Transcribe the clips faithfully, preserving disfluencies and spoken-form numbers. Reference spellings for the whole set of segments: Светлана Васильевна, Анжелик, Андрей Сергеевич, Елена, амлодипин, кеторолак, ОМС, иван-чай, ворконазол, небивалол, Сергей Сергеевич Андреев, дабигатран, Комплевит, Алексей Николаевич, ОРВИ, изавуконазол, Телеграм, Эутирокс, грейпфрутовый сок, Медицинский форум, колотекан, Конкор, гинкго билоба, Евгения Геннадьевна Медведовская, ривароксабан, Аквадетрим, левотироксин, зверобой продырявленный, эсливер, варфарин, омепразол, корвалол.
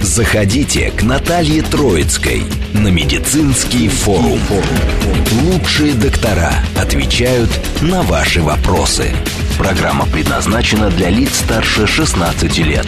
Заходите к Наталье Троицкой на Медицинский форум. Лучшие доктора отвечают на ваши вопросы. Программа предназначена для лиц старше шестнадцати лет.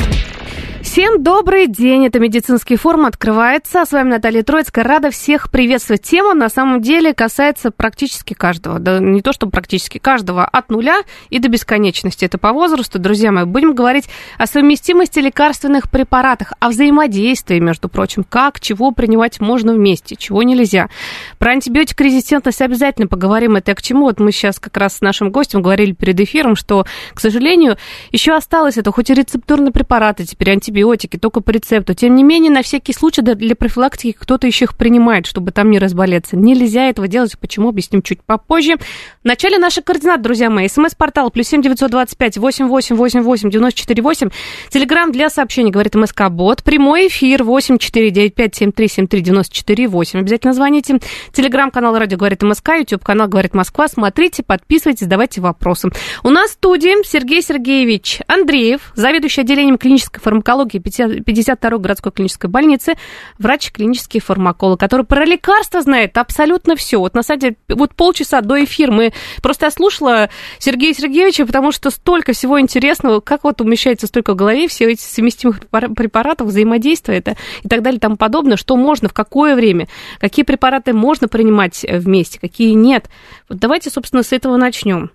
Всем добрый день, это Медицинский форум открывается. С вами Наталья Троицкая, рада всех приветствовать. Тема на самом деле касается практически каждого, да не то что практически каждого, от нуля и до бесконечности. Это по возрасту, друзья мои, будем говорить о совместимости лекарственных препаратов, о взаимодействии, между прочим, как, чего принимать можно вместе, чего нельзя. Про антибиотикорезистентность обязательно поговорим, это к чему. Вот мы сейчас как раз с нашим гостем говорили перед эфиром, что, к сожалению, еще осталось это, хоть и рецептурные препараты, теперь антибиотики, только по рецепту. Тем не менее, на всякий случай для профилактики кто-то еще их принимает, чтобы там не разболеться. Нельзя этого делать. Почему? Объясним чуть попозже. В начале наших координат, друзья мои. СМС-портал плюс семь девятьсот двадцать пять восемьдесят восемь восемьдесят восемь девятьсот сорок восемь. Телеграмм для сообщений, говорит МСК-бот. Прямой эфир восемь четыре девять пять семь три семь три девять четыре восемь. Обязательно звоните. Телеграм-канал радио говорит МСК. Ютуб-канал говорит Москва. Смотрите, подписывайтесь, задавайте вопросы. У нас в студии Сергей Сергеевич Андреев, заведующий отделением клинической фармакологии пятьдесят второй городской клинической больницы, врач-клинический фармаколог, который про лекарства знает абсолютно все. Вот на самом деле, вот полчаса до эфира мы просто ослушала Сергея Сергеевича, потому что столько всего интересного, как вот умещается столько в голове, все эти совместимых препаратов, взаимодействия это, и так далее, тому подобное, что можно, в какое время, какие препараты можно принимать вместе, какие нет. Вот давайте, собственно, с этого начнем.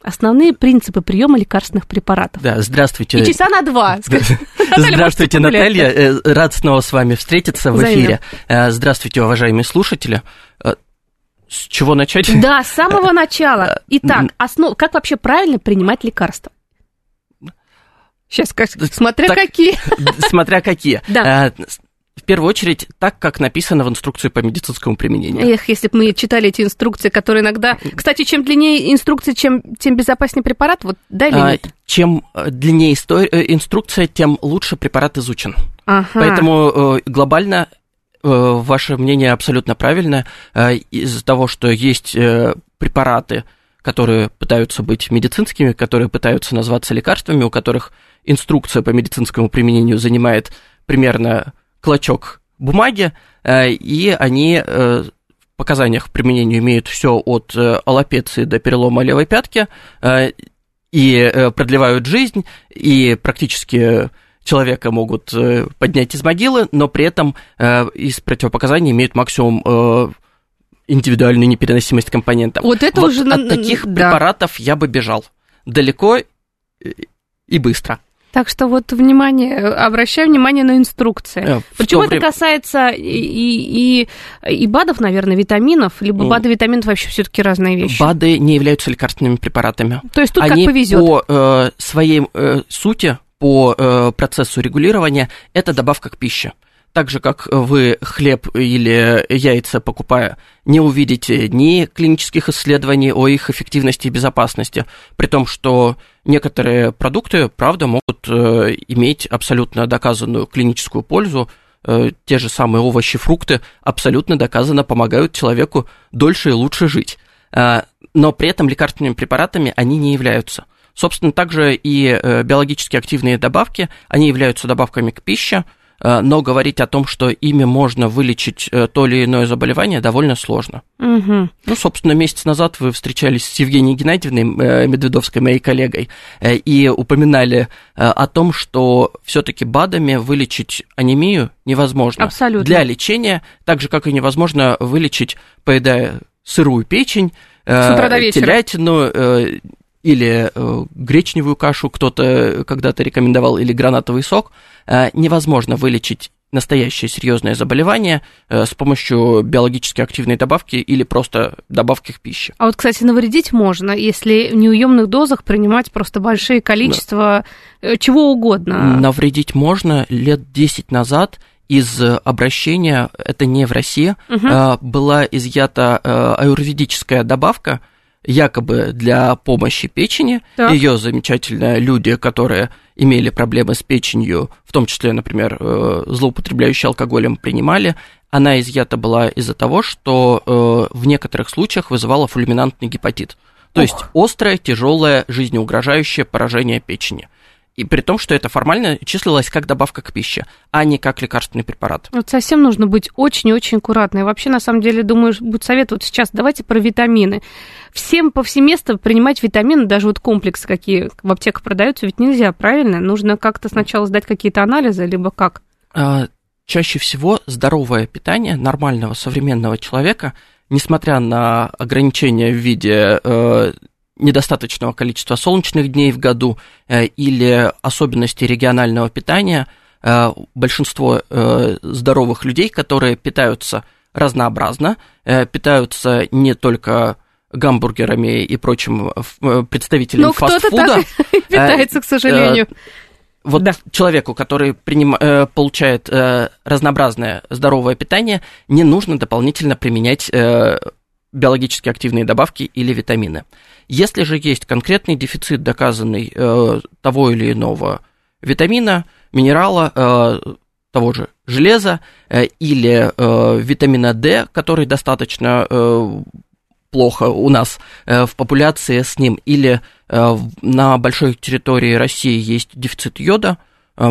Основные принципы приема лекарственных препаратов. Да, здравствуйте. И часа на два. Здравствуйте, Наталья. Рад снова с вами встретиться в эфире. Здравствуйте, уважаемые слушатели. С чего начать? Да, с самого начала. Итак, как вообще правильно принимать лекарства? Сейчас, смотря какие. Смотря какие. Да. В первую очередь, так, как написано в инструкции по медицинскому применению. Эх, если бы мы читали эти инструкции, которые иногда... Кстати, чем длиннее инструкция, чем, тем безопаснее препарат, вот, да или нет? А, чем длиннее истор... инструкция, тем лучше препарат изучен. Ага. Поэтому глобально ваше мнение абсолютно правильное. Из-за того, что есть препараты, которые пытаются быть медицинскими, которые пытаются назваться лекарствами, у которых инструкция по медицинскому применению занимает примерно... клочок бумаги, и они в показаниях к применению имеют все от аллопеции до перелома левой пятки, и продлевают жизнь, и практически человека могут поднять из могилы, но при этом из противопоказаний имеют максимум индивидуальную непереносимость компонента. Вот это вот уже... От таких да. препаратов я бы бежал далеко и быстро. Так что вот, внимание, обращаю внимание на инструкции. Yeah, Причем это время... касается и, и, и БАДов, наверное, витаминов, либо mm. БАДы, витаминов вообще все-таки разные вещи. БАДы не являются лекарственными препаратами. То есть тут они как повезет. По э, своей э, сути, по э, процессу регулирования, это добавка к пище. Так же, как вы хлеб или яйца, покупая, не увидите ни клинических исследований о их эффективности и безопасности, при том, что некоторые продукты, правда, могут иметь абсолютно доказанную клиническую пользу. Те же самые овощи, фрукты абсолютно доказанно помогают человеку дольше и лучше жить. Но при этом лекарственными препаратами они не являются. Собственно, также и биологически активные добавки, они являются добавками к пище, но говорить о том, что ими можно вылечить то или иное заболевание, довольно сложно. Угу. Ну, собственно, месяц назад вы встречались с Евгенией Геннадьевной Медведовской, моей коллегой, и упоминали о том, что все-таки БАДами вылечить анемию невозможно. Абсолютно. Для лечения, так же, как и невозможно вылечить, поедая сырую печень, телятину или гречневую кашу, кто-то когда-то рекомендовал, или гранатовый сок, невозможно вылечить настоящее серьезное заболевание с помощью биологически активной добавки или просто добавки к пище. А вот, кстати, навредить можно, если в неуемных дозах принимать просто большие количества да. чего угодно. Навредить можно. Лет десять назад из обращения, это не в России, угу. была изъята аюрведическая добавка, якобы для помощи печени. Так. Ее замечательно люди, которые имели проблемы с печенью, в том числе, например, злоупотребляющие алкоголем, принимали. Она изъята была из-за того, что в некоторых случаях вызывала фульминантный гепатит. То Ох. есть острое, тяжелое, жизнеугрожающее поражение печени. И при том, что это формально числилось как добавка к пище, а не как лекарственный препарат. Вот совсем нужно быть очень-очень аккуратной. Вообще, на самом деле, думаю, будет совет вот сейчас. Давайте про витамины. Всем повсеместно принимать витамины, даже вот комплексы, какие в аптеках продаются, ведь нельзя, правильно? Нужно как-то сначала сдать какие-то анализы, либо как? Чаще всего здоровое питание нормального современного человека, несмотря на ограничения в виде недостаточного количества солнечных дней в году или особенности регионального питания, большинство здоровых людей, которые питаются разнообразно, питаются не только гамбургерами и прочим представителями фастфуда. Но кто-то так питается, к сожалению. Вот да. Человеку, который приним... получает разнообразное здоровое питание, не нужно дополнительно применять биологически активные добавки или витамины. Если же есть конкретный дефицит, доказанный э, того или иного витамина, минерала, э, того же железа э, или э, витамина D, который достаточно э, плохо у нас э, в популяции с ним, или э, на большой территории России есть дефицит йода, э,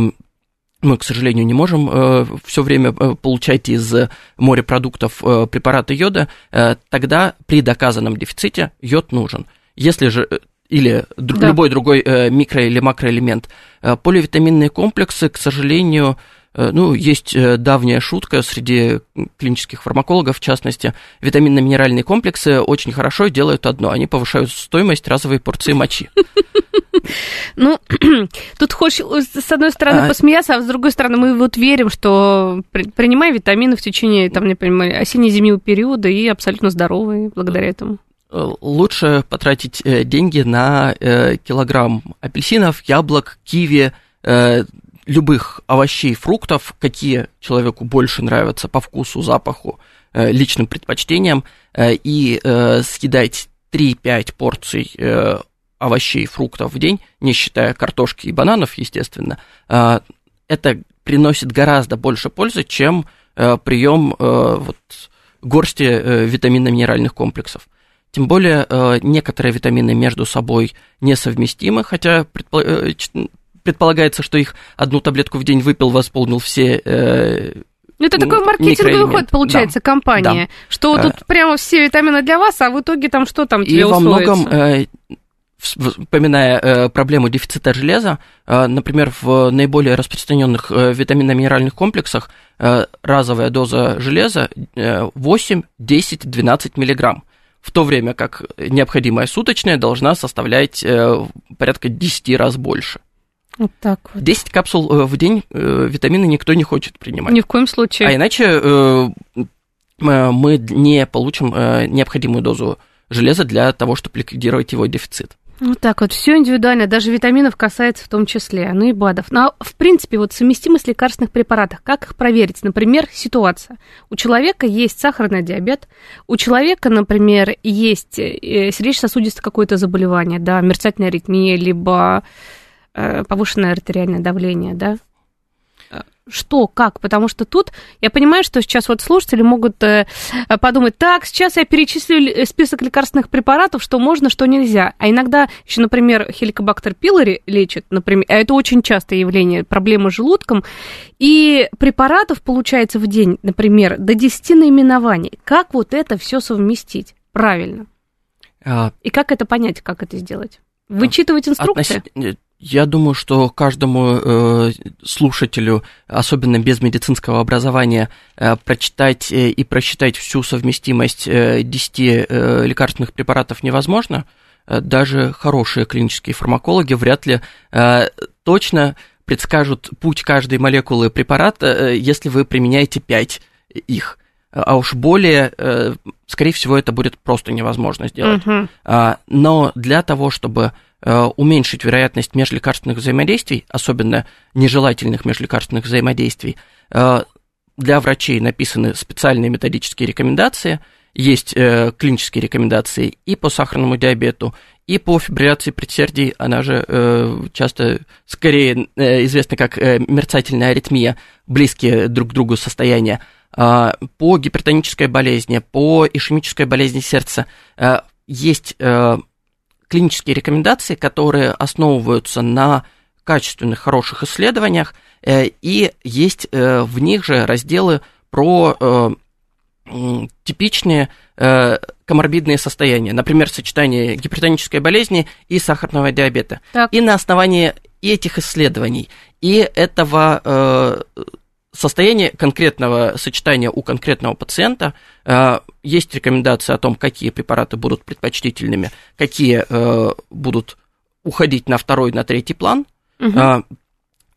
мы, к сожалению, не можем э, все время получать из морепродуктов э, препараты йода, э, тогда при доказанном дефиците йод нужен. Если же, или друг, да. любой другой э, микро- или макроэлемент, э, поливитаминные комплексы, к сожалению, э, ну, есть давняя шутка среди клинических фармакологов, в частности, витаминно-минеральные комплексы очень хорошо делают одно, они повышают стоимость разовой порции мочи. Ну, тут хочешь, с одной стороны, а... посмеяться, а с другой стороны, мы вот верим, что при, принимаем витамины в течение, там, не понимаю, осенне-зимнего периода и абсолютно здоровые благодаря этому. Лучше потратить деньги на килограмм апельсинов, яблок, киви, любых овощей, фруктов, какие человеку больше нравятся по вкусу, запаху, личным предпочтениям, и съедать три-пять порций овощей и фруктов в день, не считая картошки и бананов, естественно, это приносит гораздо больше пользы, чем прием вот, горсти витаминно-минеральных комплексов. Тем более, некоторые витамины между собой несовместимы, хотя предполагается, что их одну таблетку в день выпил, восполнил все. Ну, это такой маркетинговый ход, получается, да, компания, да. Что вот тут прямо все витамины для вас, а в итоге там что там тебе усвоится? И во многом... Вспоминая э, проблему дефицита железа, э, например, в наиболее распространенных э, витаминно-минеральных комплексах э, разовая доза железа э, восемь, десять, двенадцать миллиграмм, в то время как необходимая суточная должна составлять э, порядка десять раз больше. Вот так вот. десять капсул в день э, витамины никто не хочет принимать. Ни в коем случае. А иначе э, мы не получим э, необходимую дозу железа для того, чтобы ликвидировать его дефицит. Вот так вот, все индивидуально, даже витаминов касается в том числе, ну и БАДов. Но, в принципе, вот совместимость лекарственных препаратов, как их проверить? Например, ситуация. У человека есть сахарный диабет, у человека, например, есть сердечно-сосудистое какое-то заболевание, да, мерцательная аритмия, либо повышенное артериальное давление, да. Что, как? Потому что тут, я понимаю, что сейчас вот слушатели могут подумать, так, сейчас я перечислю список лекарственных препаратов, что можно, что нельзя. А иногда еще, например, хеликобактер пилори лечит, например, а это очень частое явление, проблемы с желудком, и препаратов получается в день, например, до десяти наименований. Как вот это все совместить правильно? А... И как это понять, как это сделать? Вычитывать инструкции? Относ... Я думаю, что каждому э, слушателю, особенно без медицинского образования, э, прочитать э, и просчитать всю совместимость э, десяти э, лекарственных препаратов невозможно. Э, даже хорошие клинические фармакологи вряд ли э, точно предскажут путь каждой молекулы препарата, э, если вы применяете пять их. А уж более, э, скорее всего, это будет просто невозможно сделать. Mm-hmm. А, но для того, чтобы уменьшить вероятность межлекарственных взаимодействий, особенно нежелательных межлекарственных взаимодействий, для врачей написаны специальные методические рекомендации, есть э, клинические рекомендации и по сахарному диабету, и по фибрилляции предсердий, она же э, часто скорее э, известна как э, мерцательная аритмия, близкие друг к другу состояния, э, по гипертонической болезни, по ишемической болезни сердца. Э, есть э, клинические рекомендации, которые основываются на качественных, хороших исследованиях, э, и есть э, в них же разделы про э, типичные э, коморбидные состояния, например, сочетание гипертонической болезни и сахарного диабета. Так. И на основании этих исследований и этого э, состояния конкретного сочетания у конкретного пациента э, есть рекомендации о том, какие препараты будут предпочтительными, какие э, будут уходить на второй, на третий план, угу. э,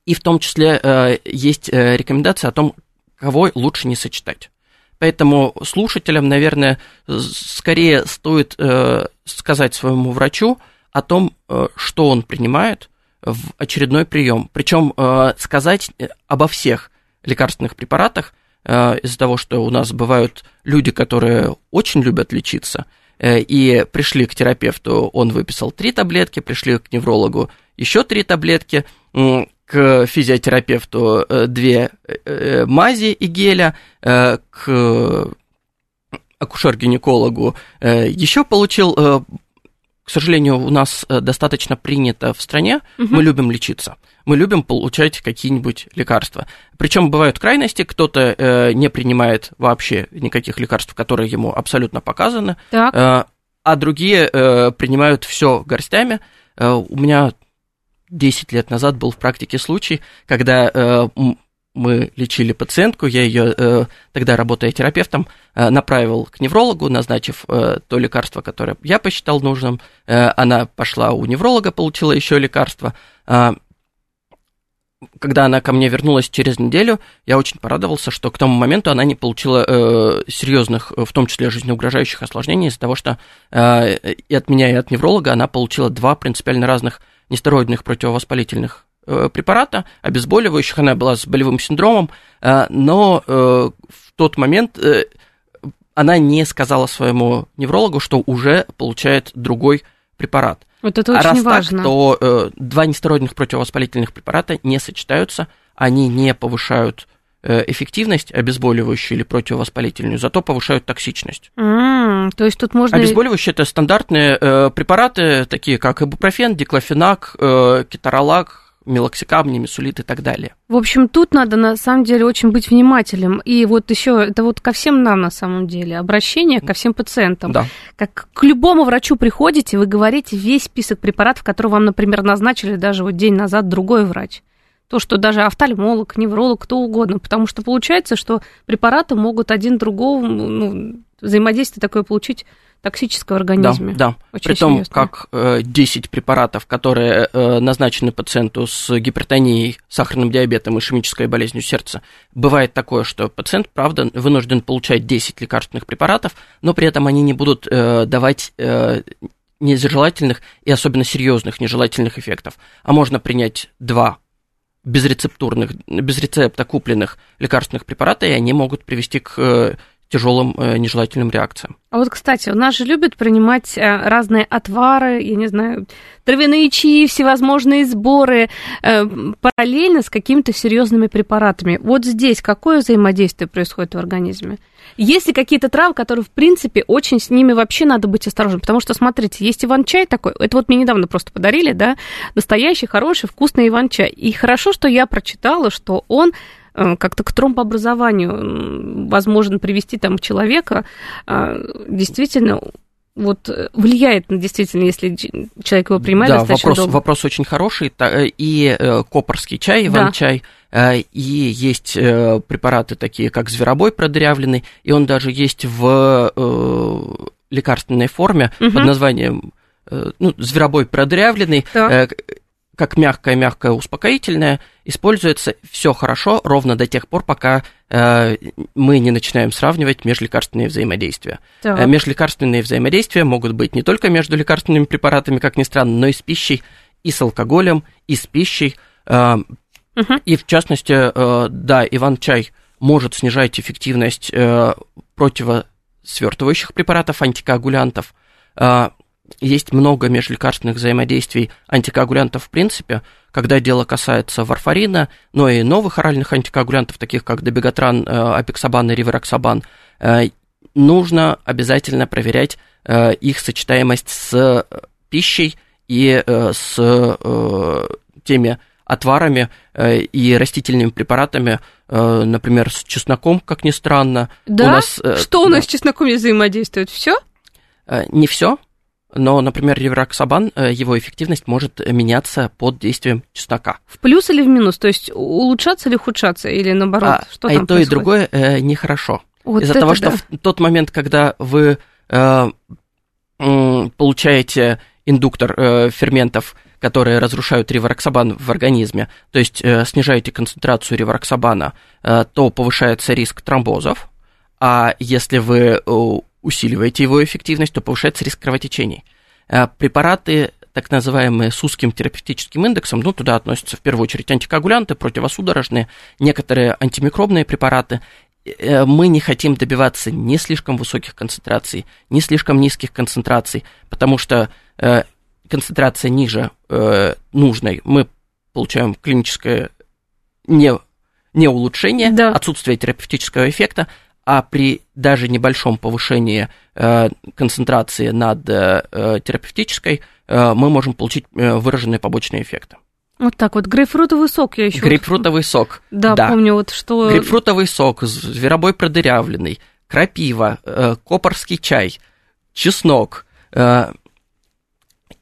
и в том числе э, есть рекомендации о том, кого лучше не сочетать. Поэтому слушателям, наверное, скорее стоит э, сказать своему врачу о том, э, что он принимает в очередной прием. Причем э, сказать обо всех лекарственных препаратах, э, из-за того, что у нас бывают люди, которые очень любят лечиться, э, и пришли к терапевту, он выписал три таблетки, пришли к неврологу еще три таблетки, э, к физиотерапевту две мази и геля, к акушер-гинекологу еще получил. К сожалению, у нас достаточно принято в стране, угу. мы любим лечиться, мы любим получать какие-нибудь лекарства. Причем бывают крайности, кто-то не принимает вообще никаких лекарств, которые ему абсолютно показаны, так. а другие принимают все горстями. У меня десять лет назад был в практике случай, когда э, мы лечили пациентку, я ее, э, тогда работая терапевтом, э, направил к неврологу, назначив э, то лекарство, которое я посчитал нужным. Э, она пошла у невролога, получила еще лекарство. Э, когда она ко мне вернулась через неделю, я очень порадовался, что к тому моменту она не получила э, серьезных, в том числе жизнеугрожающих осложнений, из-за того, что э, и от меня, и от невролога она получила два принципиально разных нестероидных противовоспалительных э, препарата, обезболивающих, она была с болевым синдромом, э, но э, в тот момент э, она не сказала своему неврологу, что уже получает другой препарат. Вот это очень а раз важно. Так, то э, два нестероидных противовоспалительных препарата не сочетаются, они не повышают э, эффективность обезболивающую или противовоспалительную, зато повышают токсичность. Mm, то есть тут можно... Обезболивающие – это стандартные э, препараты, такие как ибупрофен, диклофенак, э, кеторолак, мелоксикам, нимесулид и так далее. В общем, тут надо, на самом деле, очень быть внимательным. И вот еще это вот ко всем нам, на самом деле, обращение ко всем пациентам. Да. Как к любому врачу приходите, вы говорите весь список препаратов, которые вам, например, назначили даже вот день назад другой врач. То, что даже офтальмолог, невролог, кто угодно. Потому что получается, что препараты могут один другого, ну, взаимодействие такое получить токсического организма. Да, да. Очень при том, серьезно. Как э, десять препаратов, которые э, назначены пациенту с гипертонией, сахарным диабетом и ишемической болезнью сердца, бывает такое, что пациент, правда, вынужден получать десять лекарственных препаратов, но при этом они не будут э, давать э, нежелательных и особенно серьезных нежелательных эффектов. А можно принять два безрецептурных, без рецепта купленных лекарственных препарата, и они могут привести к... Э, тяжелым э, нежелательным реакциям. А вот, кстати, у нас же любят принимать э, разные отвары, я не знаю, травяные чаи, всевозможные сборы э, параллельно с какими-то серьезными препаратами. Вот здесь какое взаимодействие происходит в организме? Есть ли какие-то травы, которые, в принципе, очень с ними вообще надо быть осторожным? Потому что, смотрите, есть иван-чай такой, это вот мне недавно просто подарили, да, настоящий, хороший, вкусный иван-чай. И хорошо, что я прочитала, что он как-то к тромбообразованию возможно привести там человека, действительно, вот влияет на действительно, если человек его принимает, да, достаточно вопрос, долго. Да, вопрос очень хороший. И копорский чай, иван-чай, да. И есть препараты такие, как зверобой продырявленный, и он даже есть в лекарственной форме, угу. под названием, ну, зверобой продырявленный, да. как мягкое-мягкое успокоительное, используется все хорошо ровно до тех пор, пока э, мы не начинаем сравнивать межлекарственные взаимодействия. Да. Межлекарственные взаимодействия могут быть не только между лекарственными препаратами, как ни странно, но и с пищей, и с алкоголем, и с пищей. Э, угу. И в частности, э, да, иван-чай может снижать эффективность э, противо свертывающих препаратов, антикоагулянтов. Есть много межлекарственных взаимодействий антикоагулянтов в принципе, когда дело касается варфарина, но и новых оральных антикоагулянтов, таких как дабигатран, апиксабан и ривароксабан. Нужно обязательно проверять их сочетаемость с пищей и с теми отварами и растительными препаратами, например, с чесноком, как ни странно. Да? У нас, что у нас да. с чесноком не взаимодействует? Все? Не все. Но, например, ривароксабан, его эффективность может меняться под действием чеснока. В плюс или в минус? То есть улучшаться или ухудшаться? Или наоборот? А, что а там и то, происходит? И другое э, нехорошо. Вот из-за того, что да. в тот момент, когда вы э, получаете индуктор э, ферментов, которые разрушают ривароксабан в организме, то есть э, снижаете концентрацию ривароксабана, э, то повышается риск тромбозов. А если вы... Э, усиливаете его эффективность, то повышается риск кровотечений. Препараты, так называемые с узким терапевтическим индексом, ну, туда относятся в первую очередь антикоагулянты, противосудорожные, некоторые антимикробные препараты. Мы не хотим добиваться ни слишком высоких концентраций, ни слишком низких концентраций, потому что концентрация ниже нужной мы получаем клиническое не, не улучшение, да. отсутствие терапевтического эффекта, а при даже небольшом повышении э, концентрации над э, терапевтической э, мы можем получить э, выраженные побочные эффекты. Вот так вот. Грейпфрутовый сок я еще... Грейпфрутовый вот... сок. Да, да, помню, вот что... Грейпфрутовый сок, зверобой продырявленный, крапива, э, копорский чай, чеснок. Э,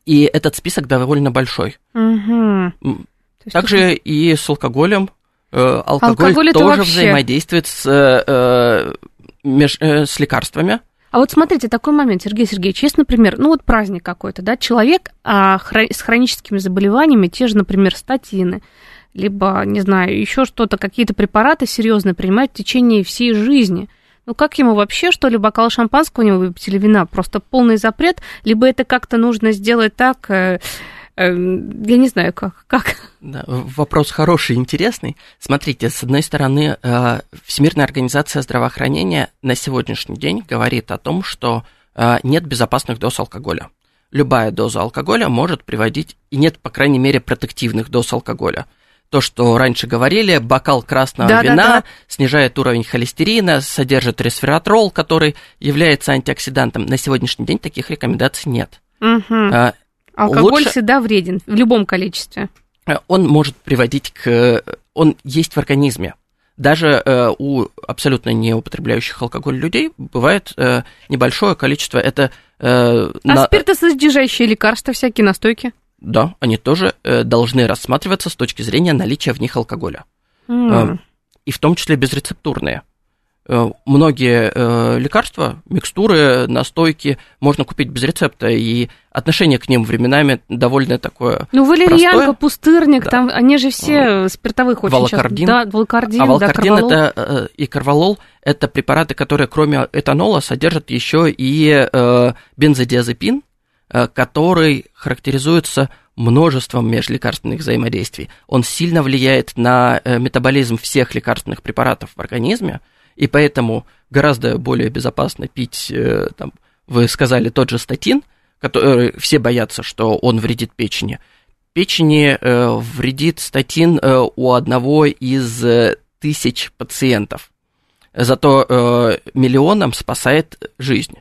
и этот список довольно большой. Угу. Также тут... и с алкоголем. Алкоголь, Алкоголь тоже вообще... взаимодействует с, э, меж, э, с лекарствами. А вот смотрите, такой момент, Сергей Сергеевич, есть, например, ну вот праздник какой-то, да, человек а, хро- с хроническими заболеваниями, те же, например, статины, либо, не знаю, еще что-то, какие-то препараты серьезные принимают в течение всей жизни. Ну как ему вообще, что ли, бокал шампанского у него выпить или вина? Просто полный запрет, либо это как-то нужно сделать так... Э, Я не знаю, как. как. Да, вопрос хороший, интересный. Смотрите, с одной стороны, Всемирная организация здравоохранения на сегодняшний день говорит о том, что нет безопасных доз алкоголя. Любая доза алкоголя может приводить, и нет, по крайней мере, протективных доз алкоголя. То, что раньше говорили, бокал красного да, вина да, да. снижает уровень холестерина, содержит ресвератрол, который является антиоксидантом. На сегодняшний день таких рекомендаций нет. Угу. Алкоголь лучше... всегда вреден, в любом количестве. Он может приводить к... Он есть в организме. Даже у абсолютно не употребляющих алкоголь людей бывает небольшое количество. Это... А на... спиртосодержащие лекарства, всякие настойки? Да, они тоже должны рассматриваться с точки зрения наличия в них алкоголя. Mm. И в том числе безрецептурные. Многие э, лекарства, микстуры, настойки можно купить без рецепта, и отношение к ним временами довольно такое Ну, валерьянка, простое. Пустырник, да. там, они же все спиртовых очень волкардин. часто. Да, волкардин, а волкардин да, корвалол. Это, и корвалол – это препараты, которые кроме этанола содержат еще и э, бензодиазепин, э, который характеризуется множеством межлекарственных взаимодействий. Он сильно влияет на метаболизм всех лекарственных препаратов в организме, и поэтому гораздо более безопасно пить, там, вы сказали, тот же статин, который все боятся, что он вредит печени. Печени э, вредит статин э, у одного из э, тысяч пациентов. Зато э, миллионам спасает жизнь.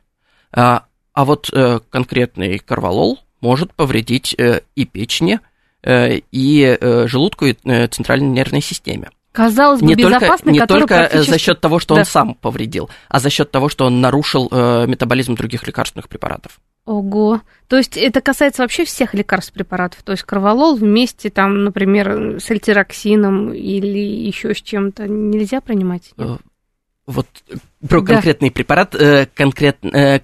А, а вот э, конкретный корвалол может повредить э, и печени, э, и э, желудку, и э, центральной нервной системе. Казалось бы, не безопасный, не только практически... за счет того, что да. он сам повредил, а за счет того, что он нарушил э, метаболизм других лекарственных препаратов. Ого. То есть это касается вообще всех лекарств препаратов. То есть корвалол вместе, там, например, с эльтироксином или еще с чем-то нельзя принимать? Нет? Вот про да. конкретный препарат, э, конкрет, э,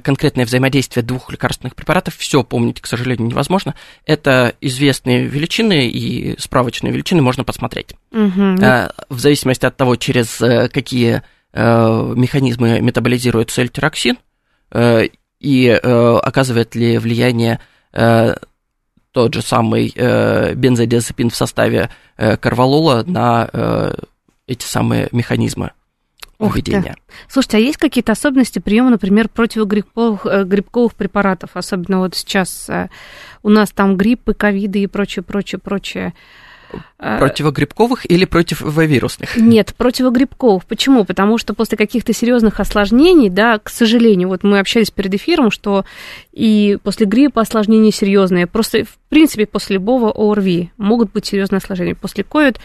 конкретное взаимодействие двух лекарственных препаратов, все помнить, к сожалению, невозможно. Это известные величины и справочные величины можно посмотреть. Угу. Э, в зависимости от того, через какие э, механизмы метаболизируется эльтироксин э, и э, оказывает ли влияние э, тот же самый э, бензодиазепин в составе э, корвалола на э, эти самые механизмы. введения. Слушайте, а есть какие-то особенности приема, например, противогрибковых грибковых препаратов? Особенно вот сейчас у нас там гриппы, ковиды и прочее, прочее, прочее. Противогрибковых или противовирусных? Нет, противогрибковых. Почему? Потому что после каких-то серьезных осложнений, да, к сожалению, вот мы общались перед эфиром, что и после гриппа осложнения серьезные. Просто, в принципе, после любого ОРВИ могут быть серьезные осложнения. После ковид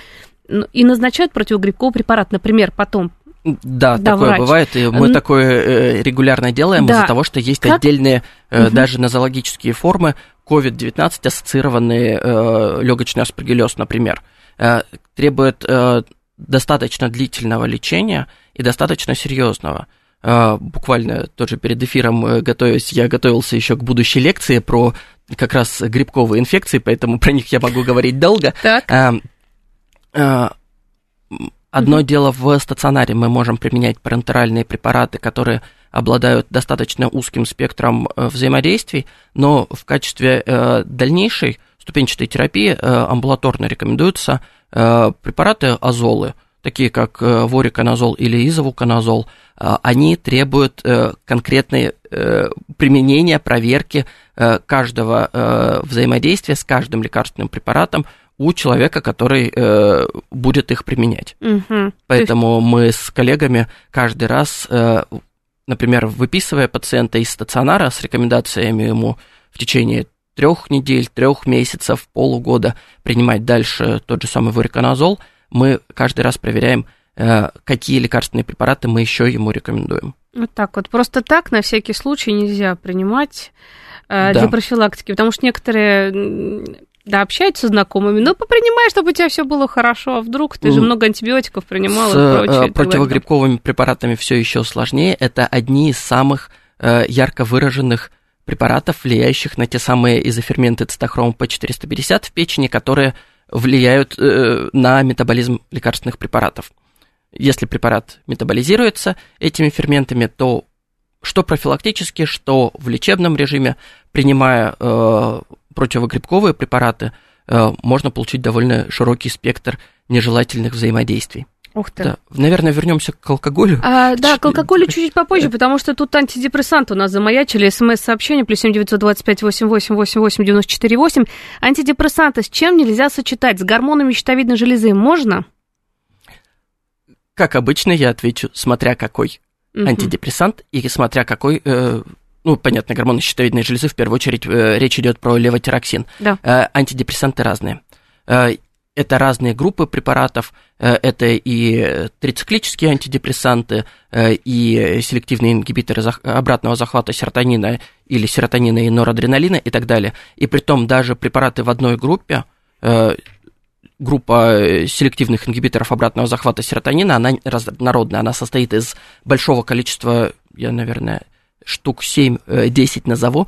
и назначают противогрибковый препарат, например, потом. Да, да, такое врач. Бывает, и мы Н... такое регулярно делаем, да. Из-за того, что есть как? Отдельные угу. даже нозологические формы ковид девятнадцать, ассоциированные э, легочный аспергиллез, например, э, требует э, достаточно длительного лечения и достаточно серьезного. Э, буквально тоже перед эфиром, готовясь, я готовился еще к будущей лекции про как раз грибковые инфекции, поэтому про них я могу говорить долго. Одно mm-hmm. дело, в стационаре мы можем применять парентеральные препараты, которые обладают достаточно узким спектром взаимодействий, но в качестве э, дальнейшей ступенчатой терапии э, амбулаторно рекомендуются э, препараты азолы, такие как э, ворконазол или изавуконазол. Э, они требуют э, конкретной э, применения, проверки э, каждого э, взаимодействия с каждым лекарственным препаратом у человека, который э, будет их применять. Угу. Поэтому есть... мы с коллегами каждый раз, э, например, выписывая пациента из стационара с рекомендациями ему в течение трех недель, трех месяцев, полугода принимать дальше тот же самый ворконазол, мы каждый раз проверяем, э, какие лекарственные препараты мы еще ему рекомендуем. Вот так вот. Просто так на всякий случай нельзя принимать э, да. для профилактики, потому что некоторые... Да, общаются с знакомыми, но попринимай, чтобы у тебя все было хорошо, а вдруг ты же много антибиотиков принимал с и прочее. С противогрибковыми препаратами все еще сложнее. Это одни из самых э, ярко выраженных препаратов, влияющих на те самые изоферменты цитохрома П четыреста пятьдесят в печени, которые влияют э, на метаболизм лекарственных препаратов. Если препарат метаболизируется этими ферментами, то что профилактически, что в лечебном режиме, принимая э, противогрибковые препараты, э, можно получить довольно широкий спектр нежелательных взаимодействий. Ух ты. Да. Наверное, вернемся к алкоголю. А, да, к алкоголю чуть-чуть попозже, потому что тут антидепрессанты у нас замаячили. СМС-сообщение плюс семь девятьсот двадцать пять восемь восемь восемь восемь девяносто четыре восемь. Антидепрессанты с чем нельзя сочетать? С гормонами щитовидной железы можно? Как обычно, я отвечу, смотря какой. Uh-huh. Антидепрессант, и смотря какой, э, ну, понятно, гормоны щитовидной железы, в первую очередь э, речь идет про левотироксин. Да. Э, антидепрессанты разные. Э, это разные группы препаратов, э, это и трициклические антидепрессанты, э, и селективные ингибиторы зах- обратного захвата серотонина или серотонина и норадреналина и так далее. И притом даже препараты в одной группе, э, группа селективных ингибиторов обратного захвата серотонина, она разнородная, она состоит из большого количества, я, наверное, штук семь-десять назову,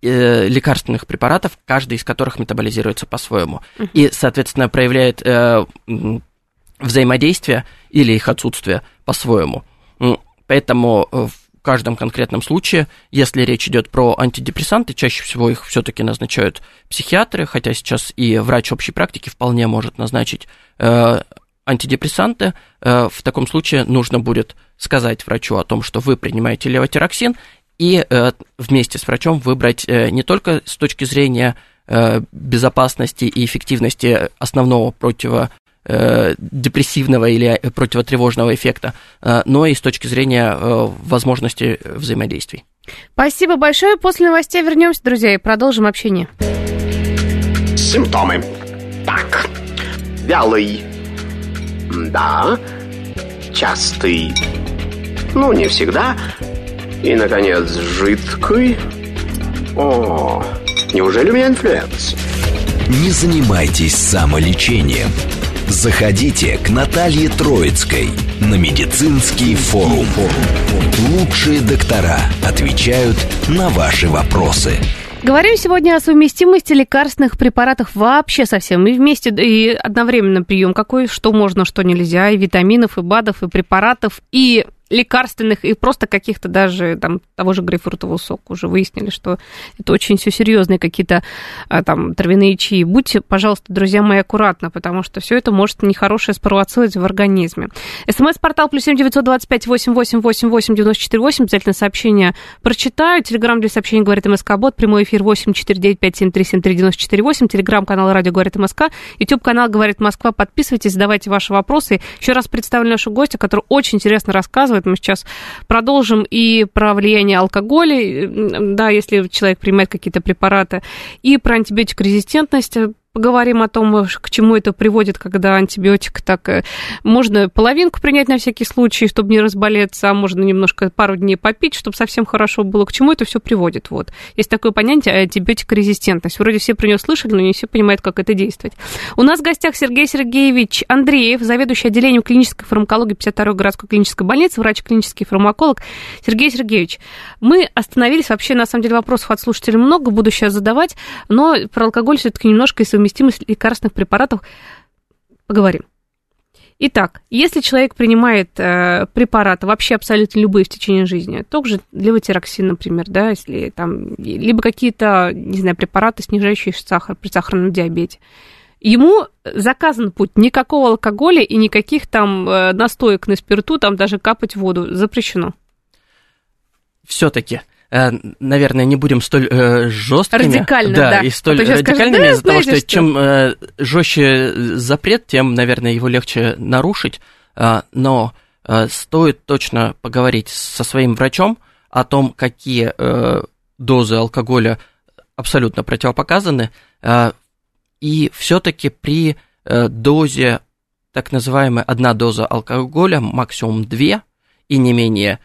лекарственных препаратов, каждый из которых метаболизируется по-своему. Uh-huh. И, соответственно, проявляет взаимодействие или их отсутствие по-своему. Поэтому в каждом конкретном случае, если речь идет про антидепрессанты, чаще всего их все-таки назначают психиатры, хотя сейчас и врач общей практики вполне может назначить э, антидепрессанты. Э, в таком случае нужно будет сказать врачу о том, что вы принимаете левотироксин, и э, вместе с врачом выбрать э, не только с точки зрения э, безопасности и эффективности основного противодепрессанта, депрессивного или противотревожного эффекта, но и с точки зрения возможности взаимодействий. Спасибо большое. После новостей вернемся, друзья, и продолжим общение. Симптомы. Так. Вялый. Да. Частый. Ну, не всегда. И, наконец, жидкий. О, неужели у меня инфлюенс? Не занимайтесь самолечением. Заходите к Наталье Троицкой на Медицинский форум. Лучшие доктора отвечают на ваши вопросы. Говорим сегодня о совместимости лекарственных препаратов вообще совсем. И вместе, и одновременно прием какой, что можно, что нельзя, и витаминов, и БАДов, и препаратов, и лекарственных и просто каких-то даже там того же грейпфрутового сока уже выяснили, что это очень все серьезные какие-то там травяные чаи. Будьте, пожалуйста, друзья мои, аккуратны, потому что все это может нехорошее спровоцировать в организме. СМС-портал плюс семь девятьсот двадцать пять восемь восемь восемь восемь девяносто четыре восемь. Обязательно сообщение прочитаю. Телеграм для сообщений говорит МСК-бот. Прямой эфир восемь четыре девять пять семь три семь три девять четыре восемь. Телеграм-канал «Радио говорит МСК». Ютуб-канал «Говорит Москва». Подписывайтесь, задавайте ваши вопросы. Еще раз представлю нашу гостью, которая очень интересно рассказывает. Мы сейчас продолжим и про влияние алкоголя, да, если человек принимает какие-то препараты, и про антибиотикорезистентность. Поговорим о том, к чему это приводит, когда антибиотик так... Можно половинку принять на всякий случай, чтобы не разболеться, а можно немножко пару дней попить, чтобы совсем хорошо было. К чему это все приводит? Вот. Есть такое понятие антибиотикорезистентность. Вроде все про нее слышали, но не все понимают, как это действовать. У нас в гостях Сергей Сергеевич Андреев, заведующий отделением клинической фармакологии пятьдесят второй городской клинической больницы, врач-клинический фармаколог. Сергей Сергеевич, мы остановились. Вообще, на самом деле, вопросов от слушателей много, буду сейчас задавать, но про алкоголь все-таки немножко из совместимость лекарственных препаратов поговорим. Итак, если человек принимает э, препараты, вообще абсолютно любые в течение жизни, тот же левотироксин, например, да, если там, либо какие-то, не знаю, препараты, снижающие сахар при сахарном диабете, ему заказан путь никакого алкоголя и никаких там настоек на спирту, там даже капать воду запрещено. Все-таки. Наверное, не будем столь э, жесткими. Радикально, да. да. И столь а радикальными, скажешь, да, из-за того, что, что чем э, жестче запрет, тем, наверное, его легче нарушить. Э, но э, стоит точно поговорить со своим врачом о том, какие э, дозы алкоголя абсолютно противопоказаны. Э, и все-таки при э, дозе, так называемой, одна доза алкоголя, максимум две и не менее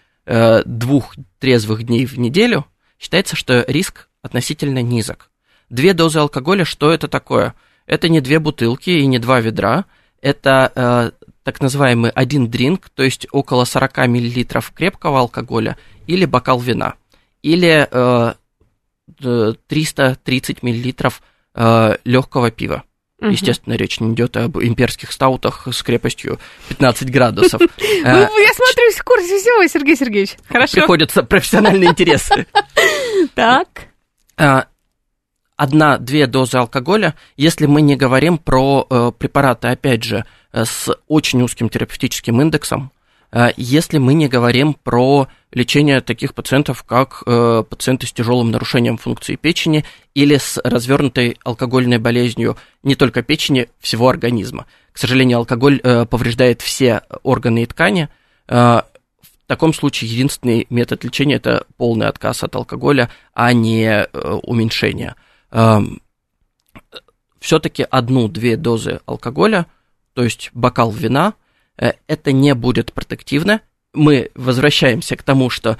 двух трезвых дней в неделю, считается, что риск относительно низок. Две дозы алкоголя, что это такое? Это не две бутылки и не два ведра, это э, так называемый один дринк, то есть около сорок миллилитров крепкого алкоголя или бокал вина, или э, триста тридцать миллилитров э, легкого пива. Естественно, uh-huh. речь не идет об имперских стаутах с крепостью пятнадцать градусов. Я смотрю, в курсе всего, Сергей Сергеевич. Хорошо. Приходятся профессиональные интересы. Так. Одна-две дозы алкоголя, если мы не говорим про препараты, опять же, с очень узким терапевтическим индексом, если мы не говорим про лечение таких пациентов, как пациенты с тяжелым нарушением функции печени или с развернутой алкогольной болезнью не только печени, всего организма. К сожалению, алкоголь повреждает все органы и ткани. В таком случае единственный метод лечения – это полный отказ от алкоголя, а не уменьшение. Все-таки одну-две дозы алкоголя, то есть бокал вина, это не будет протективно. Мы возвращаемся к тому, что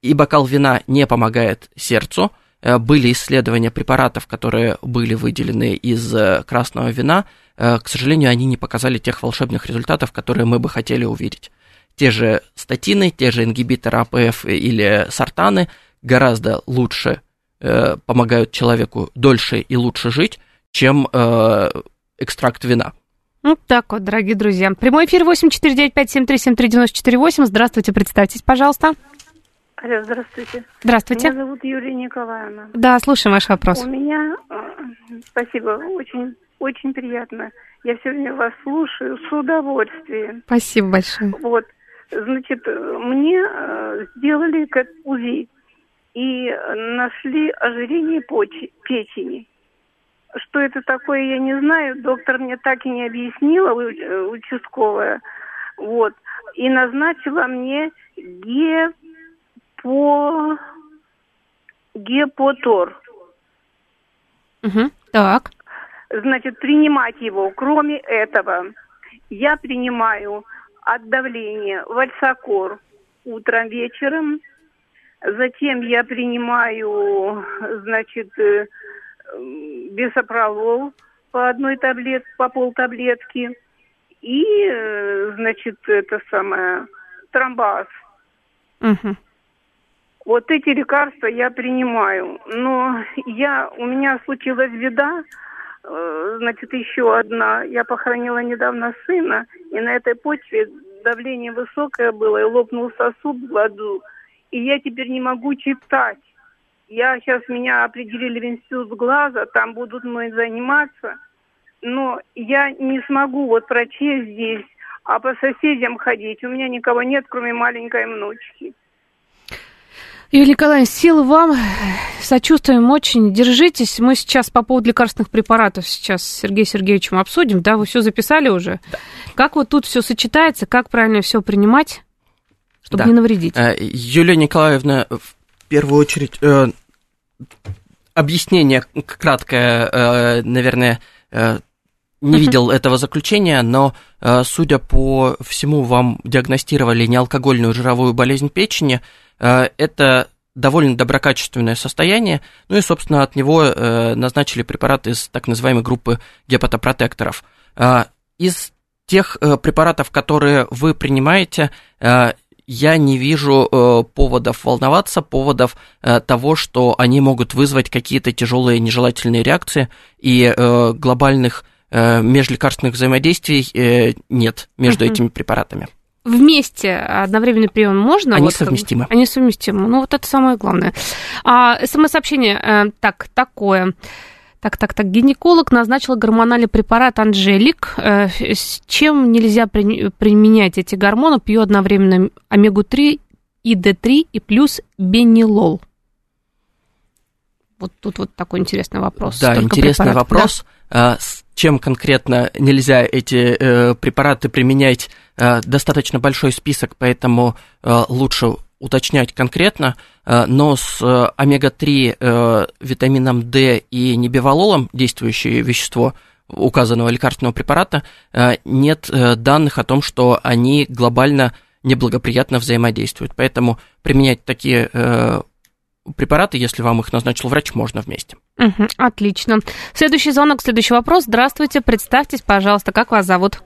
и бокал вина не помогает сердцу. Были исследования препаратов, которые были выделены из красного вина. К сожалению, они не показали тех волшебных результатов, которые мы бы хотели увидеть. Те же статины, те же ингибиторы а пэ эф или сортаны гораздо лучше помогают человеку дольше и лучше жить, чем экстракт вина. Вот так вот, дорогие друзья. Прямой эфир восемь четыре девять пять семь три семь три девять четыре восемь. Здравствуйте, представьтесь, пожалуйста. Алло, здравствуйте. Здравствуйте. Меня зовут Юлия Николаевна. Да, слушаем ваш вопрос. У меня, спасибо, очень, очень приятно. Я все время вас слушаю с удовольствием. Спасибо большое. Вот, значит, мне сделали УЗИ и нашли ожирение печени. Что это такое, я не знаю. Доктор мне так и не объяснила, участковая. Вот. И назначила мне гепо... гепотор. Угу. Так. Значит, принимать его. Кроме этого, я принимаю от давления вальсакор утром, вечером. Затем я принимаю, значит... бисопролол по одной таблетке, по полтаблетки, и, значит, это самое, тромбаз. Угу. Вот эти лекарства я принимаю. Но я, у меня случилась беда, значит, еще одна. Я похоронила недавно сына, и на этой почве давление высокое было, и лопнул сосуд в глазу, и я теперь не могу читать. Я сейчас, меня определили в институт глаза, там будут мной заниматься, но я не смогу вот прочесть здесь, а по соседям ходить. У меня никого нет, кроме маленькой внучки. Юлия Николаевна, сил вам, сочувствуем очень, держитесь. Мы сейчас по поводу лекарственных препаратов сейчас с Сергеем Сергеевичем обсудим, да, вы все записали уже? Да. Как вот тут все сочетается, как правильно все принимать, чтобы да. не навредить? Юлия Николаевна, в первую очередь, объяснение краткое, наверное, не видел этого заключения, но, судя по всему, вам диагностировали неалкогольную жировую болезнь печени. Это довольно доброкачественное состояние, ну и, собственно, от него назначили препарат из так называемой группы гепатопротекторов. Из тех препаратов, которые вы принимаете, я не вижу поводов волноваться, поводов того, что они могут вызвать какие-то тяжелые нежелательные реакции, и глобальных межлекарственных взаимодействий нет между этими препаратами. Вместе одновременный прием можно? Они вот, совместимы. Как, они совместимы. Ну, вот это самое главное. А, СМС-сообщение э, так, такое. Так, так, так. Гинеколог назначила гормональный препарат Анжелик. Э, с чем нельзя при, применять эти гормоны? Пью одновременно омегу три и дэ три и плюс бенилол. Вот тут вот такой интересный вопрос. Да, Столько интересный препарат, вопрос. Да? С чем конкретно нельзя эти э, препараты применять? Э, достаточно большой список, поэтому э, лучше уточнять конкретно. Э, но с э, омега три, э, витамином D и небивалолом, действующее вещество указанного лекарственного препарата, э, нет э, данных о том, что они глобально неблагоприятно взаимодействуют. Поэтому применять такие э, препараты, если вам их назначил врач, можно вместе. Угу, отлично. Следующий звонок, следующий вопрос. Здравствуйте, представьтесь, пожалуйста, как вас зовут?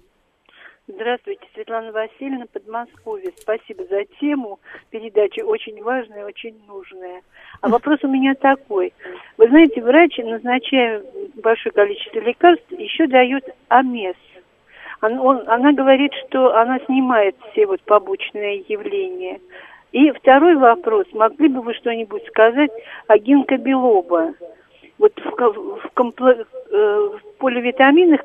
Здравствуйте, Светлана Васильевна, Подмосковье. Спасибо за тему передачи, очень важная, очень нужная. А вопрос у меня такой. Вы знаете, врач, назначая большое количество лекарств, еще дает АМЕС. Он, он, она говорит, что она снимает все вот побочные явления. И второй вопрос. Могли бы вы что-нибудь сказать о гинкго билоба? Вот в, в, компле, в поливитаминах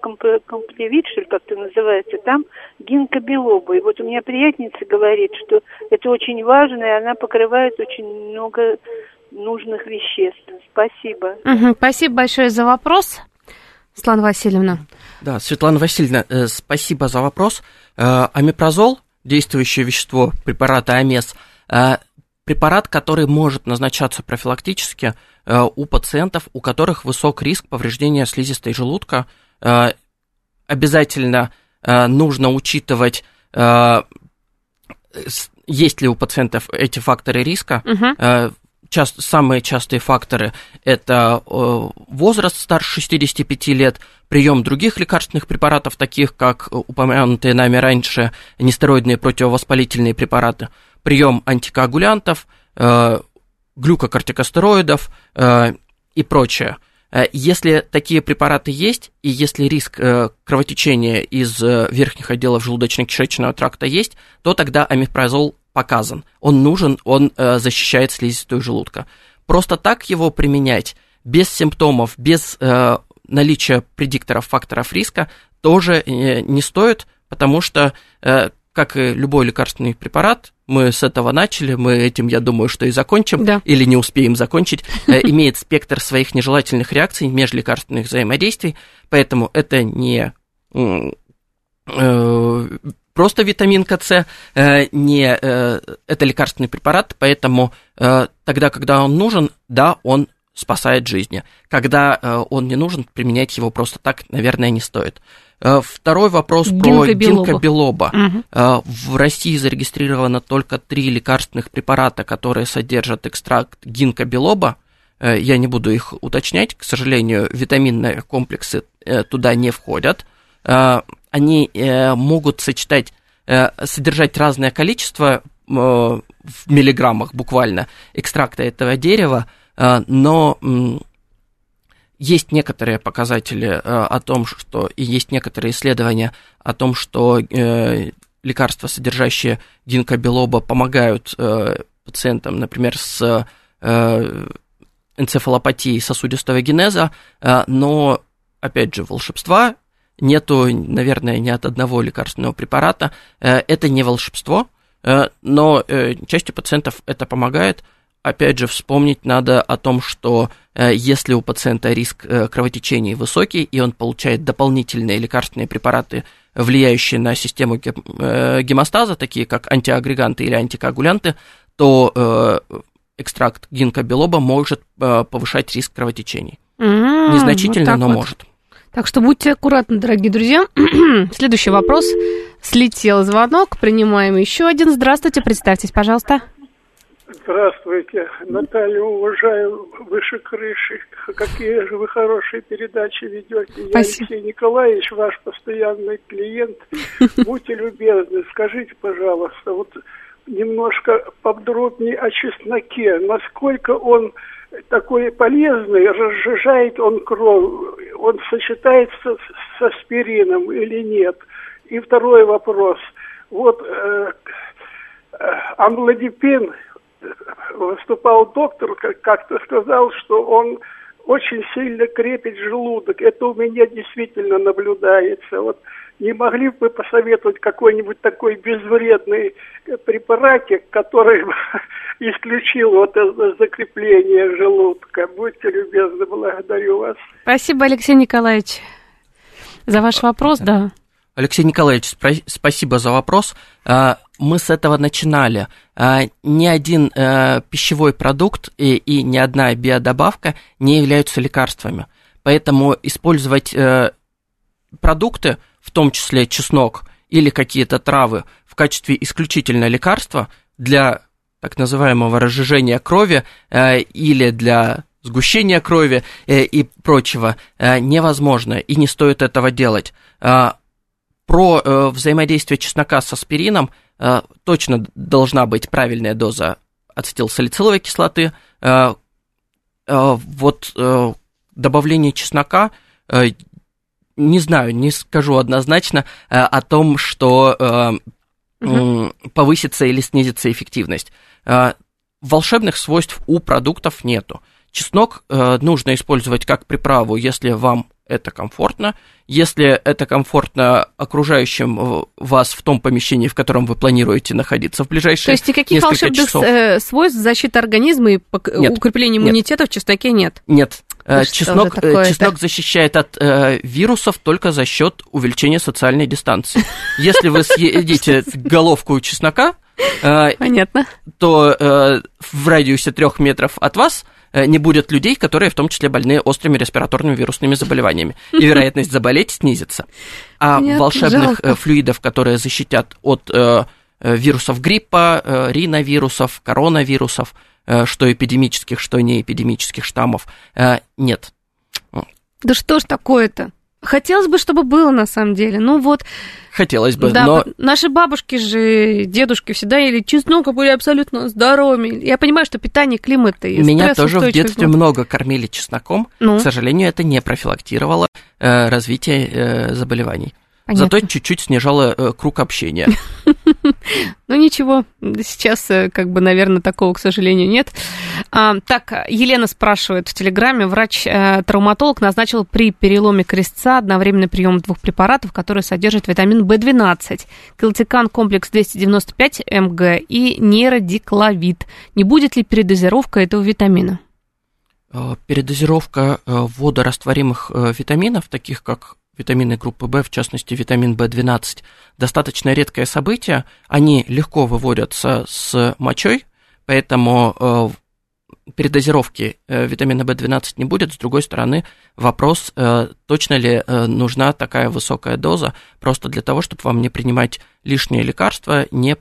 компле, комплевит, что ли, как это называется, там гинкго билоба. И вот у меня приятница говорит, что это очень важно, и она покрывает очень много нужных веществ. Спасибо. Угу, спасибо большое за вопрос, Светлана Васильевна. Да, Светлана Васильевна, спасибо за вопрос. Омепразол, действующее вещество препарата АМЕС, препарат, который может назначаться профилактически у пациентов, у которых высок риск повреждения слизистой желудка. Обязательно нужно учитывать, есть ли у пациентов эти факторы риска. Угу. Часто, самые частые факторы – это возраст старше шестидесяти пяти лет, прием других лекарственных препаратов, таких как упомянутые нами раньше нестероидные противовоспалительные препараты, прием антикоагулянтов, глюкокортикостероидов и прочее. Если такие препараты есть, и если риск кровотечения из верхних отделов желудочно-кишечного тракта есть, то тогда омепразол показан. Он нужен, он защищает слизистую желудка. Просто так его применять без симптомов, без наличия предикторов факторов риска тоже не стоит, потому что, как и любой лекарственный препарат, мы с этого начали, мы этим, я думаю, что и закончим, да. или не успеем закончить, имеет спектр своих нежелательных реакций, межлекарственных взаимодействий, поэтому это не просто витаминка С, не это лекарственный препарат, поэтому тогда, когда он нужен, да, он спасает жизни. Когда он не нужен, применять его просто так, наверное, не стоит. Второй вопрос про гинкго билоба. Угу. В России зарегистрировано только три лекарственных препарата, которые содержат экстракт гинкго билоба. Я не буду их уточнять. К сожалению, витаминные комплексы туда не входят. Они могут сочетать, содержать разное количество в миллиграммах буквально экстракта этого дерева, но есть некоторые показатели о том, что, и есть некоторые исследования о том, что лекарства, содержащие гинкго билоба, помогают э, пациентам, например, с э, энцефалопатией сосудистого генеза, э, но, опять же, волшебства нету, наверное, ни от одного лекарственного препарата. Э, это не волшебство, э, но э, части пациентов это помогает. Опять же, вспомнить надо о том, что э, если у пациента риск э, кровотечений высокий, и он получает дополнительные лекарственные препараты, влияющие на систему гем, э, гемостаза, такие как антиагреганты или антикоагулянты, то э, экстракт гинкго билоба может э, повышать риск кровотечений. Mm-hmm, Незначительно, вот но вот. может. Так что будьте аккуратны, дорогие друзья. Следующий вопрос. Слетел звонок, принимаем еще один. Здравствуйте, представьтесь, пожалуйста. Здравствуйте, Наталья, уважаю выше крыши. Какие же вы хорошие передачи ведете. Я Алексей Николаевич, ваш постоянный клиент. Будьте любезны, скажите, пожалуйста, вот немножко подробнее о чесноке. Насколько он такой полезный, разжижает он кровь, он сочетается с аспирином или нет? И второй вопрос. Вот э, амлодипин... Выступал доктор, как-то сказал, что он очень сильно крепит желудок. Это у меня действительно наблюдается. Вот не могли бы вы посоветовать какой-нибудь такой безвредный препаратик, который исключил вот это закрепление желудка? Будьте любезны, благодарю вас. Спасибо, Алексей Николаевич, за ваш вопрос, да. Алексей Николаевич, спасибо за вопрос. Мы с этого начинали. Ни один пищевой продукт и, и ни одна биодобавка не являются лекарствами. Поэтому использовать продукты, в том числе чеснок или какие-то травы, в качестве исключительно лекарства для так называемого разжижения крови или для сгущения крови и прочего невозможно, и не стоит этого делать. Про э, взаимодействие чеснока с аспирином э, точно должна быть правильная доза ацетилсалициловой кислоты. Э, э, вот э, добавление чеснока, э, не знаю, не скажу однозначно э, о том, что э, угу. э, повысится или снизится эффективность. Э, волшебных свойств у продуктов нету. Чеснок э, нужно использовать как приправу, если вам это комфортно. Если это комфортно окружающим вас в том помещении, в котором вы планируете находиться в ближайшие несколько часов. То есть никаких волшебных часов. свойств защиты организма и нет, укрепления иммунитета нет. в чесноке нет? Нет. Да чеснок, чеснок защищает от э, вирусов только за счет увеличения социальной дистанции. Если вы съедите головку чеснока, то в радиусе трех метров от вас не будет людей, которые в том числе больны острыми респираторными вирусными заболеваниями, и вероятность заболеть снизится. А Нет, волшебных жалко. флюидов, которые защитят от э, вирусов гриппа, э, риновирусов, коронавирусов, э, что эпидемических, что неэпидемических штаммов, э, нет. Да что ж такое-то? Хотелось бы, чтобы было, на самом деле. Ну вот. Хотелось бы, да, но... Наши бабушки же, дедушки всегда ели чеснок, а были абсолютно здоровыми. Я понимаю, что питание, климат и Меня тоже в детстве много кормили чесноком. Ну? К сожалению, это не профилактировало э, развитие э, заболеваний. Понятно. Зато чуть-чуть снижало э, круг общения. Ну ничего, сейчас, как бы, наверное, такого, к сожалению, нет. А, так, Елена спрашивает в Телеграме. Врач-травматолог назначил при переломе крестца одновременный прием двух препаратов, которые содержат витамин В двенадцать, колотекан комплекс двести девяносто пять миллиграмм и нейродикловид. Не будет ли передозировка этого витамина? Передозировка водорастворимых витаминов, таких как витамины группы В, в частности витамин В двенадцать, достаточно редкое событие, они легко выводятся с мочой, поэтому передозировки витамина В двенадцать не будет. С другой стороны, вопрос, точно ли нужна такая высокая доза, просто для того, чтобы вам не принимать лишние лекарства, не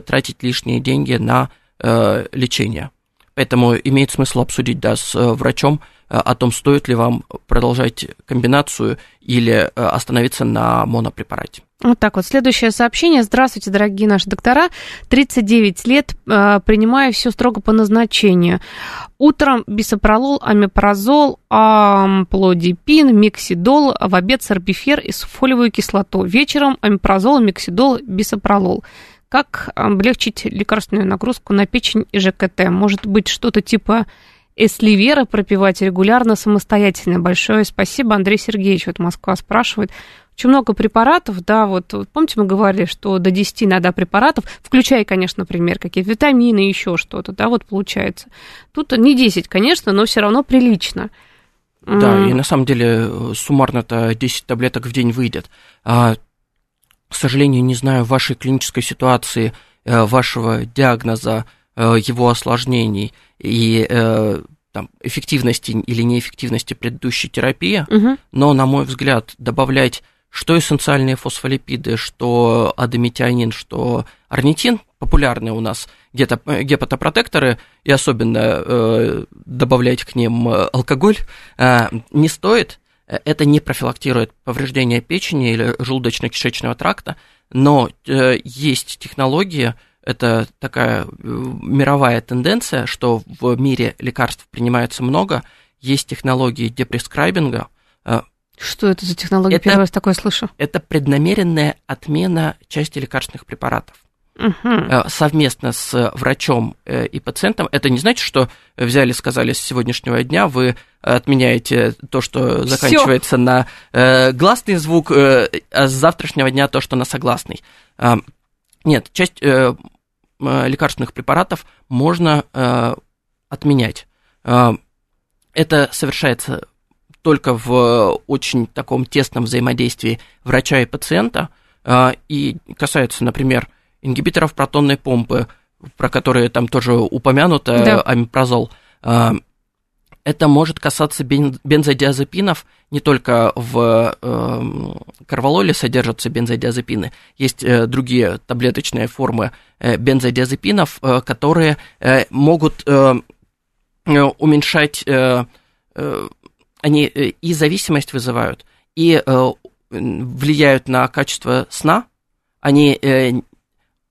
тратить лишние деньги на лечение. Поэтому имеет смысл обсудить, да, с врачом о том, стоит ли вам продолжать комбинацию или остановиться на монопрепарате. Вот так вот. Следующее сообщение. Здравствуйте, дорогие наши доктора. тридцать девять лет, принимаю все строго по назначению. Утром бисопролол, омепразол, амлодипин, миксидол, в обед сорбифер и сульфолиевую кислоту. Вечером омепразол, миксидол, бисопролол. Как облегчить лекарственную нагрузку на печень и ЖКТ? Может быть, что-то типа эсливера пропивать регулярно самостоятельно? Большое спасибо, Андрей Сергеевич, вот Москва спрашивает. Очень много препаратов, да, вот, вот помните, мы говорили, что до десяти надо препаратов, включая, конечно, например, какие-то витамины, еще что-то, да, вот получается. Тут не десять, конечно, но все равно прилично. Да, mm. и на самом деле суммарно-то десять таблеток в день выйдет. А, к сожалению, не знаю вашей клинической ситуации, вашего диагноза, его осложнений и э, там, эффективности или неэффективности предыдущей терапии, угу. но, на мой взгляд, добавлять что эссенциальные фосфолипиды, что адомитианин, что орнитин, популярные у нас гепатопротекторы, и особенно э, добавлять к ним алкоголь, э, не стоит. Это не профилактирует повреждение печени или желудочно-кишечного тракта, но э, есть технологии. Это такая мировая тенденция, что в мире лекарств принимается много. Есть технологии депрескрайбинга. Что это за технология? Это, Первый раз такое слышу. Это преднамеренная отмена части лекарственных препаратов. Угу. Совместно с врачом и пациентом. Это не значит, что взяли, сказали, с сегодняшнего дня вы отменяете то, что заканчивается Всё. на гласный звук, а с завтрашнего дня то, что на согласный. Нет, часть э, лекарственных препаратов можно э, отменять. Э, это совершается только в очень таком тесном взаимодействии врача и пациента, э, и касается, например, ингибиторов протонной помпы, про которые там тоже упомянуто, да. омепразол. Э, это может касаться бен, бензодиазепинов, не только в э, корвалоле содержатся бензодиазепины, есть э, другие таблеточные формы э, бензодиазепинов, э, которые э, могут э, уменьшать, э, э, они э, и зависимость вызывают, и э, влияют на качество сна, они э,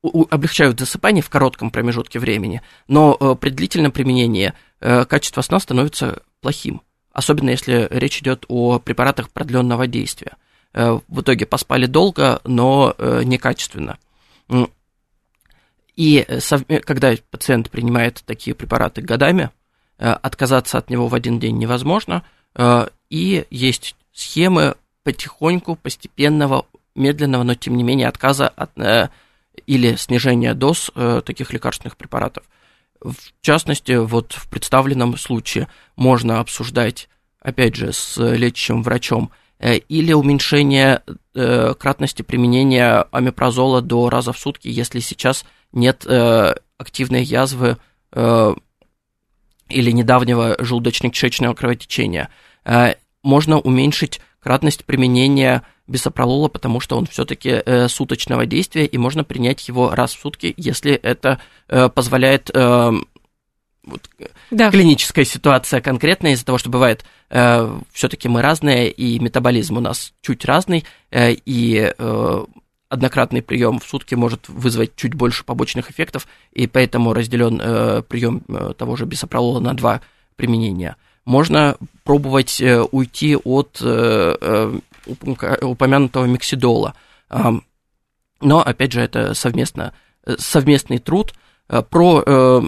у, облегчают засыпание в коротком промежутке времени, но э, при длительном применении качество сна становится плохим, особенно если речь идет о препаратах продленного действия. В итоге поспали долго, но некачественно. И когда пациент принимает такие препараты годами, отказаться от него в один день невозможно, и есть схемы потихоньку, постепенного, медленного, но тем не менее отказа от или снижения доз таких лекарственных препаратов. В частности, вот в представленном случае можно обсуждать, опять же, с лечащим врачом или уменьшение э, кратности применения омепразола до раза в сутки, если сейчас нет э, активной язвы э, или недавнего желудочно-кишечного кровотечения. Э, можно уменьшить кратность применения бисопролола, потому что он все-таки э, суточного действия, и можно принять его раз в сутки, если это э, позволяет э, вот, да. клиническая ситуация конкретная, из-за того, что бывает, э, все-таки мы разные, и метаболизм у нас чуть разный, э, и э, однократный прием в сутки может вызвать чуть больше побочных эффектов, и поэтому разделен э, прием э, того же бисопролола на два применения. Можно пробовать э, уйти от э, э, упомянутого миксидола. Но, опять же, это совместно, совместный труд. Про э,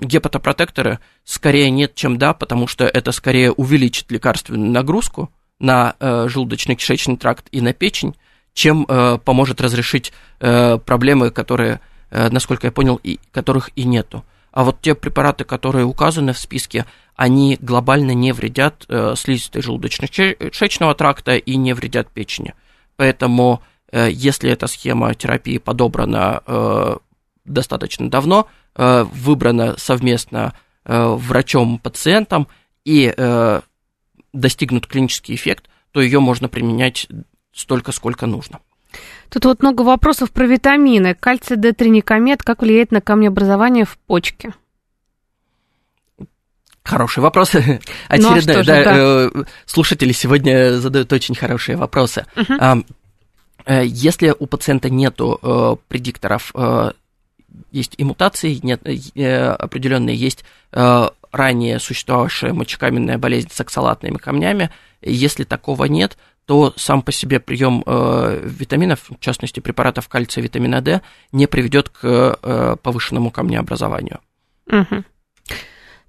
гепатопротекторы скорее нет, чем да, потому что это скорее увеличит лекарственную нагрузку на э, желудочно-кишечный тракт и на печень, чем э, поможет разрешить э, проблемы, которые, э, насколько я понял, и, которых и нету. А вот те препараты, которые указаны в списке, они глобально не вредят э, слизистой желудочно-кишечного тракта и не вредят печени. Поэтому, э, если эта схема терапии подобрана э, достаточно давно, э, выбрана совместно э, врачом-пациентом и э, достигнут клинический эффект, то ее можно применять столько, сколько нужно. Тут вот много вопросов про витамины. Кальций дэ три никомет, как влияет на камнеобразование в почке? Хорошие вопросы. Очередные, ну, а да, же, да. Слушатели сегодня задают очень хорошие вопросы. Угу. Если у пациента нету предикторов, есть и мутации, нет, определенные есть ранее существовавшая мочекаменная болезнь с оксалатными камнями. Если такого нет, то сам по себе прием э, витаминов, в частности препаратов кальция и витамина D, не приведет к э, повышенному камнеобразованию. Угу.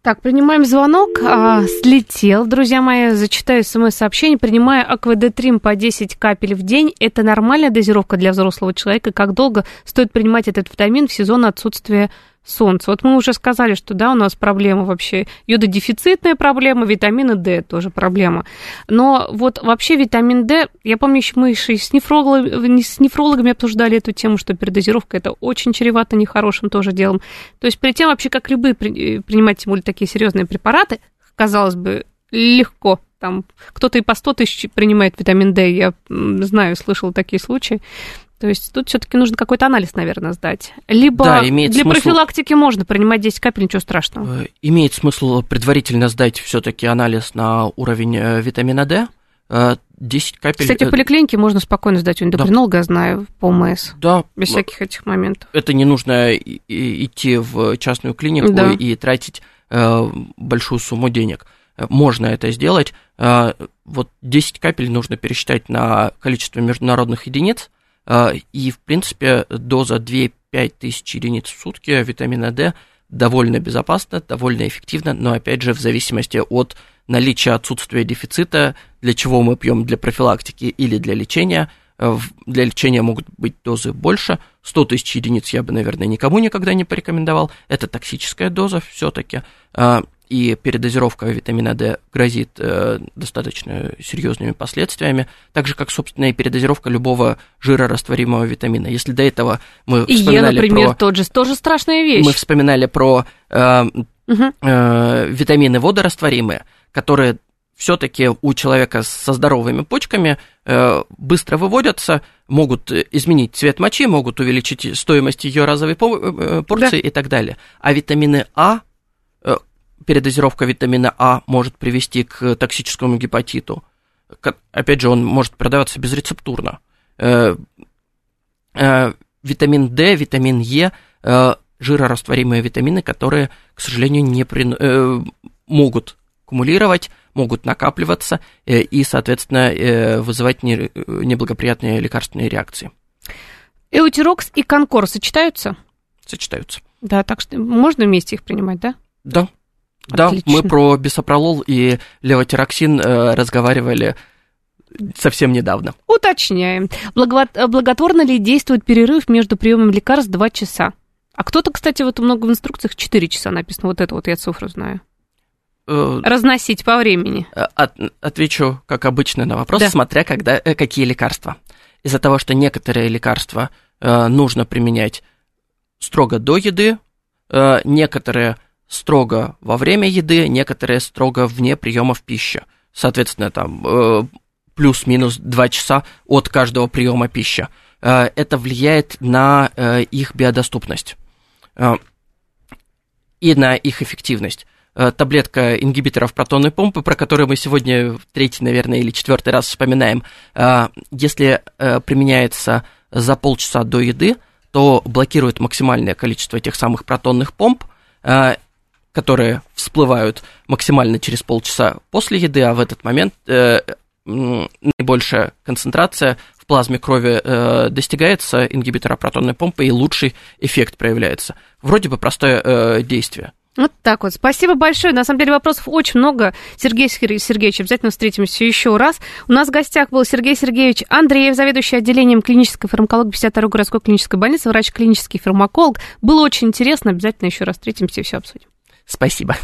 Так, принимаем звонок. А, слетел, друзья мои, зачитаю смс-сообщение. Принимаю аквадетрим по десять капель в день. Это нормальная дозировка для взрослого человека? Как долго стоит принимать этот витамин в сезон отсутствия солнца? Вот мы уже сказали, что да, у нас проблема вообще, йододефицитная проблема, витамина D тоже проблема. Но вот вообще витамин D, я помню, еще мы еще с нефрологами, с нефрологами обсуждали эту тему, что передозировка это очень чревато нехорошим тоже делом. То есть перед тем вообще, как любые принимать, тем более такие серьезные препараты, казалось бы, легко. Там кто-то и по сто тысяч принимает витамин D, я знаю, слышала такие случаи. То есть тут все-таки нужно какой-то анализ, наверное, сдать. Либо да, имеет для смысл... профилактики можно принимать десять капель, ничего страшного. Имеет смысл предварительно сдать все-таки анализ на уровень витамина D. десять капель... Кстати, в поликлинике можно спокойно сдать у эндокринолога, да. Я знаю, по ОМС. Да. Без всяких этих моментов. Это не нужно идти в частную клинику, да, и тратить большую сумму денег. Можно это сделать. Вот десять капель нужно пересчитать на количество международных единиц. И, в принципе, доза две-пять тысяч единиц в сутки витамина D довольно безопасна, довольно эффективна, но, опять же, в зависимости от наличия отсутствия дефицита, для чего мы пьем, для профилактики или для лечения. Для лечения могут быть дозы больше. сто тысяч единиц я бы, наверное, никому никогда не порекомендовал. Это токсическая доза все-таки. И передозировка витамина D грозит э, достаточно серьезными последствиями, так же, как, собственно, и передозировка любого жирорастворимого витамина. Если до этого мы и вспоминали е, например, про... тот же, тоже страшная вещь. Мы вспоминали про э, угу. э, витамины водорастворимые, которые все-таки у человека со здоровыми почками э, быстро выводятся, могут изменить цвет мочи, могут увеличить стоимость ее разовой порции, да, и так далее. А витамины А... Передозировка витамина А может привести к токсическому гепатиту. Опять же, он может продаваться безрецептурно. Витамин D, витамин Е, жирорастворимые витамины, которые, к сожалению, не при... могут аккумулировать, могут накапливаться и, соответственно, вызывать неблагоприятные лекарственные реакции. Эутирокс и конкор сочетаются? Сочетаются. Да, так что можно вместе их принимать, да? Да. Да, отлично. Мы про бисопролол и левотироксин э, разговаривали совсем недавно. Уточняем. Благо... Благотворно ли действует перерыв между приемом лекарств два часа? А кто-то, кстати, вот много в инструкциях четыре часа написано. Вот это вот я цифру знаю. Э... Разносить по времени. От... Отвечу, как обычно, на вопрос, да, смотря когда... какие лекарства. Из-за того, что некоторые лекарства э, нужно применять строго до еды, э, некоторые... строго во время еды, некоторые строго вне приемов пищи. Соответственно, там э, плюс-минус два часа от каждого приема пищи. Э, это влияет на э, их биодоступность э, и на их эффективность. Э, таблетка ингибиторов протонной помпы, про которую мы сегодня в третий, наверное, или четвертый раз вспоминаем, э, если э, применяется за полчаса до еды, то блокирует максимальное количество этих самых протонных помп, э, которые всплывают максимально через полчаса после еды, а в этот момент э, наибольшая концентрация в плазме крови э, достигается ингибитора протонной помпы, и лучший эффект проявляется. Вроде бы простое э, действие. Вот так вот. Спасибо большое. На самом деле вопросов очень много. Сергей Сергеевич, обязательно встретимся еще раз. У нас в гостях был Сергей Сергеевич Андреев, заведующий отделением клинической фармакологии пятьдесят второй городской клинической больницы, врач-клинический фармаколог. Было очень интересно. Обязательно еще раз встретимся и все обсудим. Спасибо.